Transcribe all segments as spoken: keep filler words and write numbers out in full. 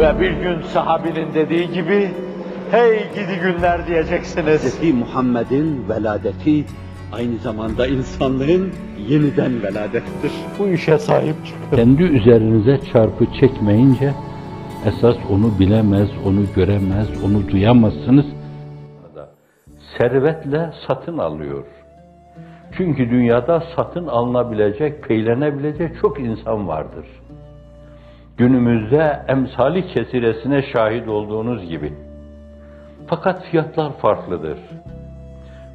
Ve bir gün sahabinin dediği gibi, hey gidi günler diyeceksiniz. Hazreti Muhammed'in veladeti aynı zamanda insanların yeniden veladettir. Bu işe sahip çıkın. Kendi üzerinize çarpı çekmeyince, esas onu bilemez, onu göremez, onu duyamazsınız. Servetle satın alıyor. Çünkü dünyada satın alınabilecek, peylenebilecek çok insan vardır. Günümüzde emsali kesiresine şahit olduğunuz gibi. Fakat fiyatlar farklıdır.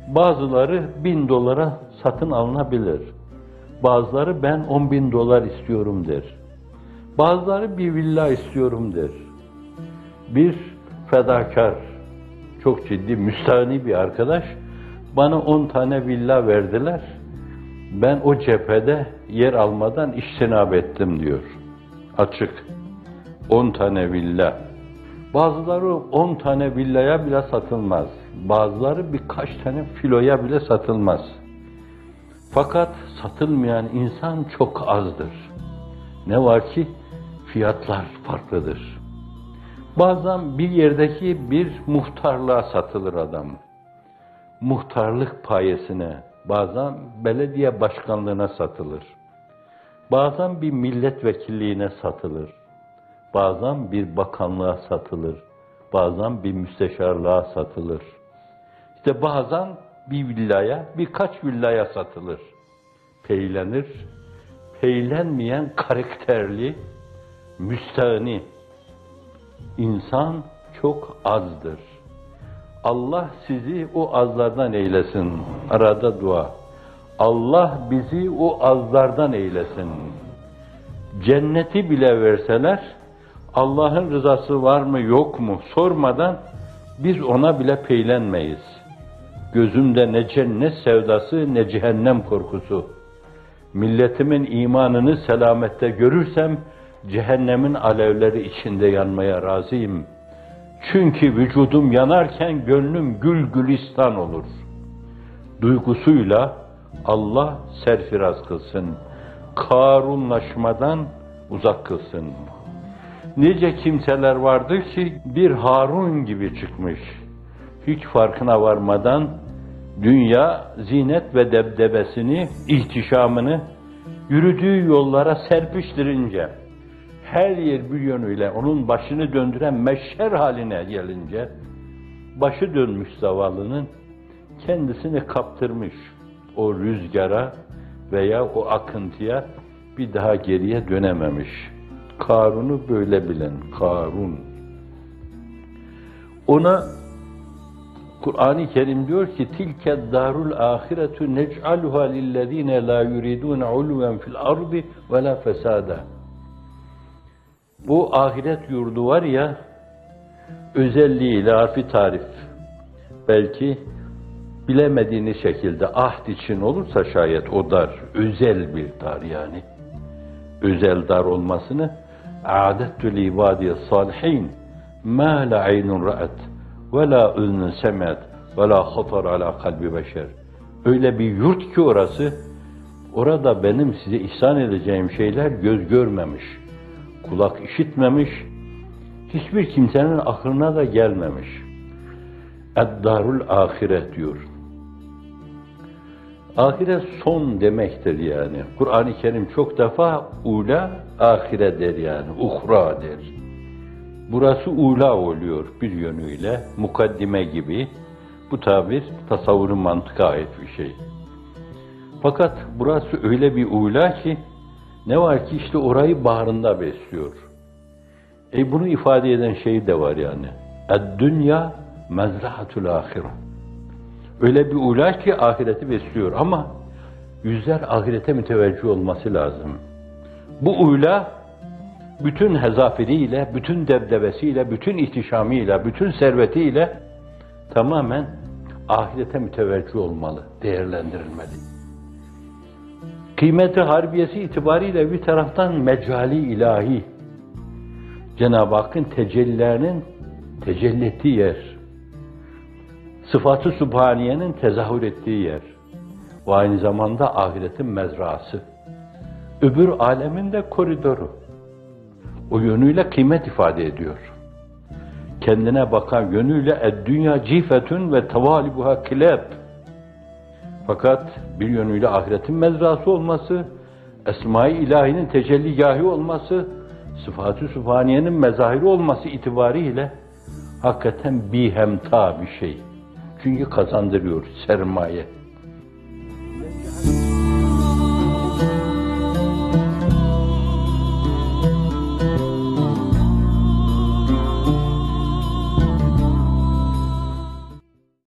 Bazıları bin dolara satın alınabilir. Bazıları ben on bin dolar istiyorum der. Bazıları bir villa istiyorum der. Bir fedakar, çok ciddi, müstahni bir arkadaş, bana on tane villa verdiler, ben o cephede yer almadan iştinab ettim diyor. Açık, on tane villa. Bazıları on tane villaya bile satılmaz, bazıları birkaç tane filoya bile satılmaz. Fakat satılmayan insan çok azdır. Ne var ki fiyatlar farklıdır. Bazen bir yerdeki bir muhtarlığa satılır adam. Muhtarlık payesine, bazen belediye başkanlığına satılır. Bazen bir milletvekilliğine satılır. Bazen bir bakanlığa satılır. Bazen bir müsteşarlığa satılır. İşte bazen bir villaya, birkaç villaya satılır. Peylenir, peylenmeyen karakterli, müstahni İnsan çok azdır. Allah sizi o azlardan eylesin. Arada dua. Allah bizi o azlardan eylesin. Cenneti bile verseler, Allah'ın rızası var mı yok mu sormadan biz ona bile peylenmeyiz. Gözümde ne cennet sevdası ne cehennem korkusu. Milletimin imanını selamette görürsem, cehennemin alevleri içinde yanmaya razıyım. Çünkü vücudum yanarken gönlüm gül gülistan olur. Duygusuyla Allah serfiraz kılsın. Karunlaşmadan uzak kılsın. Nice kimseler vardır ki bir Harun gibi çıkmış. Hiç farkına varmadan dünya zinet ve debdebesini, ihtişamını yürüdüğü yollara serpiştirince, her yer bir yönüyle onun başını döndüren meşher haline gelince, başı dönmüş zavallının, kendisini kaptırmış o rüzgara veya o akıntıya, bir daha geriye dönememiş. Karun'u böyle bilen, Karun. Ona Kur'an-ı Kerim diyor ki, tilke darul ahiretu nec'aluha lillezine la yuridune ulven fil ardi ve la fesada. Bu ahiret yurdu var ya, özelliğiyle harfi tarif, belki bilemediğiniz şekilde ahd için olursa şayet o dar, özel bir dar yani. Özel dar olmasını, اَعَدَتْتُ لِيْبَادِيَ الصَّالِح۪ينَ مَا لَا عَيْنٌ رَأَتْ وَلَا اُذْنٌ سَمَتْ وَلَا خَطَرْ عَلَى قَلْبِ بَشَرٍ. Öyle bir yurt ki orası, orada benim size ihsan edeceğim şeyler göz görmemiş, kulak işitmemiş, hiçbir kimsenin aklına da gelmemiş. Eddarul ahiret diyor. Ahiret son demektir yani. Kur'an-ı Kerim çok defa ula ahire der yani, uhra der. Burası ula oluyor bir yönüyle, mukaddime gibi. Bu tabir tasavvuru mantıka ait bir şey. Fakat burası öyle bir ula ki, ne var ki işte orayı bağrında besliyor. E bunu ifade eden şey de var yani. Ed-dünya mezrahatul ahire. Öyle bir ula ki ahireti besliyor ama yüzler ahirete müteveccih olması lazım. Bu ula bütün hezaferiyle, bütün debdebesiyle, bütün ihtişamıyla, bütün servetiyle tamamen ahirete müteveccih olmalı, değerlendirilmeli. Kıymeti harbiyesi itibariyle bir taraftan mecali ilahi, Cenab-ı Hakk'ın tecellilerinin tecelli ettiği yer, sıfatı Sübhaniye'nin tezahür ettiği yer ve aynı zamanda ahiretin mezrası, öbür alemin de koridoru. o yönüyle kıymet ifade ediyor. Kendine bakan yönüyle ed-dünya cifetün ve tevalibuha kileb. Fakat bir yönüyle ahiretin mezrası olması, esma-i ilahinin tecelligâhi olması, sıfat-ı sübhaniyenin mezahiri olması itibariyle hakikaten bihemta bir şey. Çünkü kazandırıyor sermaye.